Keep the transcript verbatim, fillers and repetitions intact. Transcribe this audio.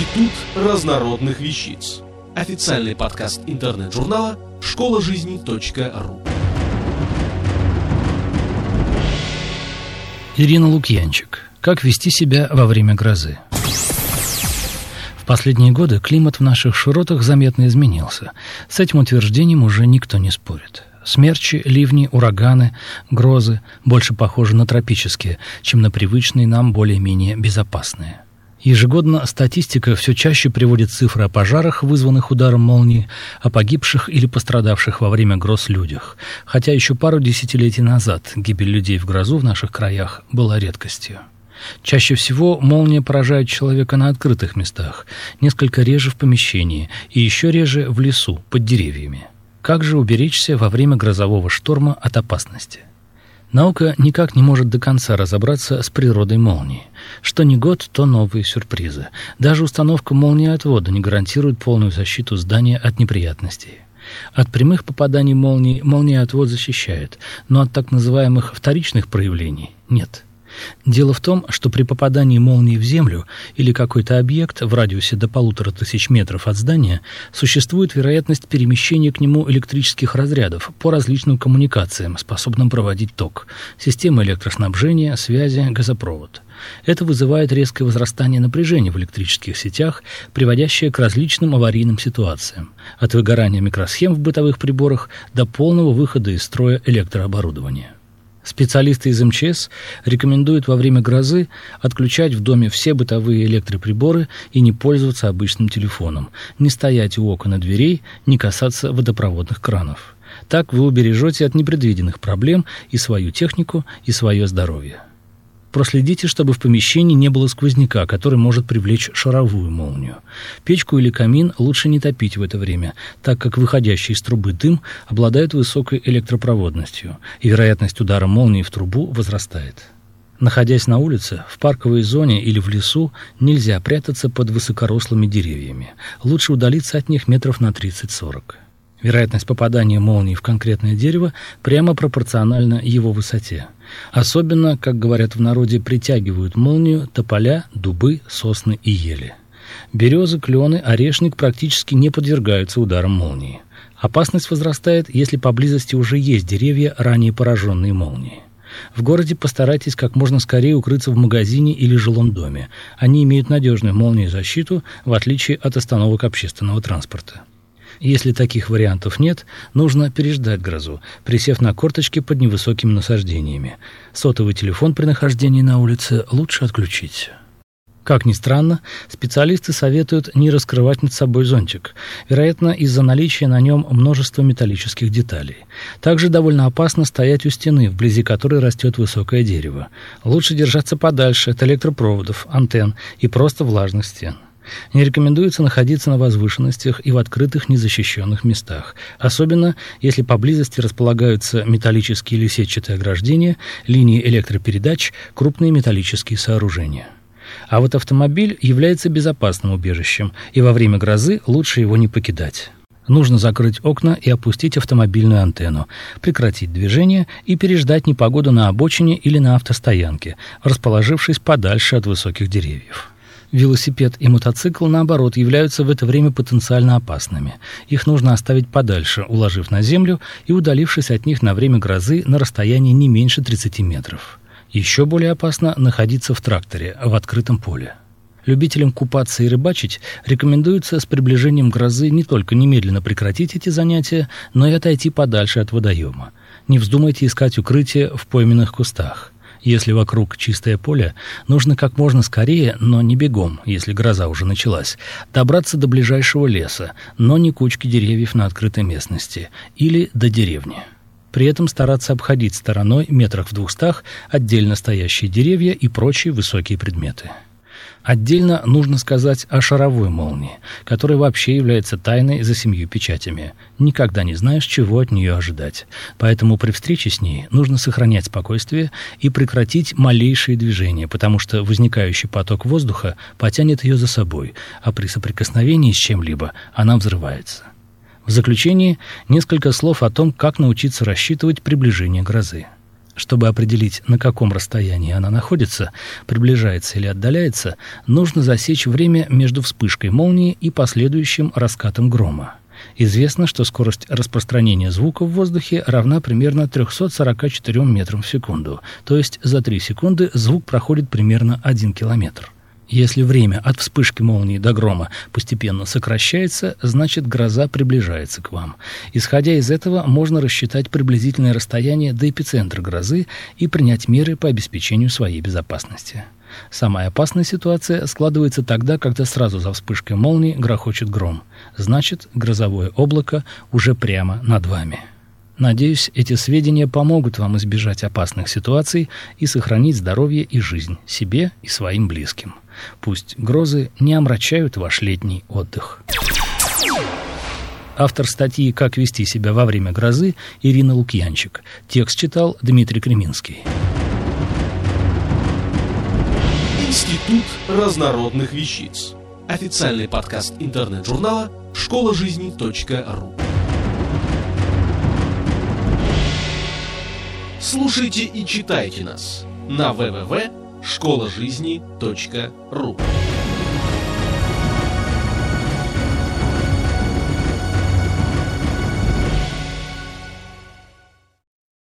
Институт разнородных вещиц. Официальный подкаст интернет-журнала «Школа жизни.ру». Ирина Лукьянчик. Как вести себя во время грозы? В последние годы климат в наших широтах заметно изменился. С этим утверждением уже никто не спорит. Смерчи, ливни, ураганы, грозы больше похожи на тропические, чем на привычные нам более-менее безопасные. Ежегодно статистика все чаще приводит цифры о пожарах, вызванных ударом молнии, о погибших или пострадавших во время гроз людях. Хотя еще пару десятилетий назад гибель людей в грозу в наших краях была редкостью. Чаще всего молния поражает человека на открытых местах, несколько реже в помещении и еще реже в лесу, под деревьями. Как же уберечься во время грозового шторма от опасности? Наука никак не может до конца разобраться с природой молнии. Что ни год, то новые сюрпризы. Даже установка молниеотвода не гарантирует полную защиту здания от неприятностей. От прямых попаданий молнии молниеотвод защищает, но от так называемых вторичных проявлений нет. Дело в том, что при попадании молнии в землю или какой-то объект в радиусе до полутора тысяч метров от здания существует вероятность перемещения к нему электрических разрядов по различным коммуникациям, способным проводить ток, системы электроснабжения, связи, газопровод. Это вызывает резкое возрастание напряжения в электрических сетях, приводящее к различным аварийным ситуациям, от выгорания микросхем в бытовых приборах до полного выхода из строя электрооборудования. Специалисты из эм че эс рекомендуют во время грозы отключать в доме все бытовые электроприборы и не пользоваться обычным телефоном, не стоять у окон и дверей, не касаться водопроводных кранов. Так вы убережете от непредвиденных проблем и свою технику, и свое здоровье. Проследите, чтобы в помещении не было сквозняка, который может привлечь шаровую молнию. Печку или камин лучше не топить в это время, так как выходящий из трубы дым обладает высокой электропроводностью, и вероятность удара молнии в трубу возрастает. Находясь на улице, в парковой зоне или в лесу, нельзя прятаться под высокорослыми деревьями. Лучше удалиться от них метров на тридцать-сорок. Вероятность попадания молнии в конкретное дерево прямо пропорциональна его высоте. Особенно, как говорят в народе, притягивают молнию тополя, дубы, сосны и ели. Березы, клены, орешник практически не подвергаются ударам молнии. Опасность возрастает, если поблизости уже есть деревья, ранее пораженные молнией. В городе постарайтесь как можно скорее укрыться в магазине или жилом доме. Они имеют надежную молниезащиту, в отличие от остановок общественного транспорта. Если таких вариантов нет, нужно переждать грозу, присев на корточки под невысокими насаждениями. Сотовый телефон при нахождении на улице лучше отключить. Как ни странно, специалисты советуют не раскрывать над собой зонтик, вероятно, из-за наличия на нем множества металлических деталей. Также довольно опасно стоять у стены, вблизи которой растет высокое дерево. Лучше держаться подальше от электропроводов, антенн и просто влажных стен. Не рекомендуется находиться на возвышенностях и в открытых незащищенных местах, особенно если поблизости располагаются металлические или сетчатые ограждения, линии электропередач, крупные металлические сооружения. А вот автомобиль является безопасным убежищем, и во время грозы лучше его не покидать. Нужно закрыть окна и опустить автомобильную антенну, прекратить движение и переждать непогоду на обочине или на автостоянке, расположившись подальше от высоких деревьев. Велосипед и мотоцикл, наоборот, являются в это время потенциально опасными. Их нужно оставить подальше, уложив на землю и удалившись от них на время грозы на расстоянии не меньше тридцати метров. Еще более опасно находиться в тракторе, в открытом поле. Любителям купаться и рыбачить рекомендуется с приближением грозы не только немедленно прекратить эти занятия, но и отойти подальше от водоема. Не вздумайте искать укрытие в пойменных кустах. Если вокруг чистое поле, нужно как можно скорее, но не бегом, если гроза уже началась, добраться до ближайшего леса, но не кучки деревьев на открытой местности, или до деревни. При этом стараться обходить стороной метрах в двухстах отдельно стоящие деревья и прочие высокие предметы. Отдельно нужно сказать о шаровой молнии, которая вообще является тайной за семью печатями. Никогда не знаешь, чего от нее ожидать. Поэтому при встрече с ней нужно сохранять спокойствие и прекратить малейшие движения, потому что возникающий поток воздуха потянет ее за собой, а при соприкосновении с чем-либо она взрывается. В заключение несколько слов о том, как научиться рассчитывать приближение грозы. Чтобы определить, на каком расстоянии она находится, приближается или отдаляется, нужно засечь время между вспышкой молнии и последующим раскатом грома. Известно, что скорость распространения звука в воздухе равна примерно трёмстам сорока четырём метрам в секунду, то есть за три секунды звук проходит примерно один километр. Если время от вспышки молнии до грома постепенно сокращается, значит гроза приближается к вам. Исходя из этого, можно рассчитать приблизительное расстояние до эпицентра грозы и принять меры по обеспечению своей безопасности. Самая опасная ситуация складывается тогда, когда сразу за вспышкой молнии грохочет гром. Значит, грозовое облако уже прямо над вами. Надеюсь, эти сведения помогут вам избежать опасных ситуаций и сохранить здоровье и жизнь себе и своим близким. Пусть грозы не омрачают ваш летний отдых. Автор статьи «Как вести себя во время грозы» Ирина Лукьянчик. Текст читал Дмитрий Креминский. Институт разнородных вещиц. Официальный подкаст интернет-журнала «Школа жизни.ру». Слушайте и читайте нас на дабл-ю дабл-ю дабл-ю точка школа жизни точка ру.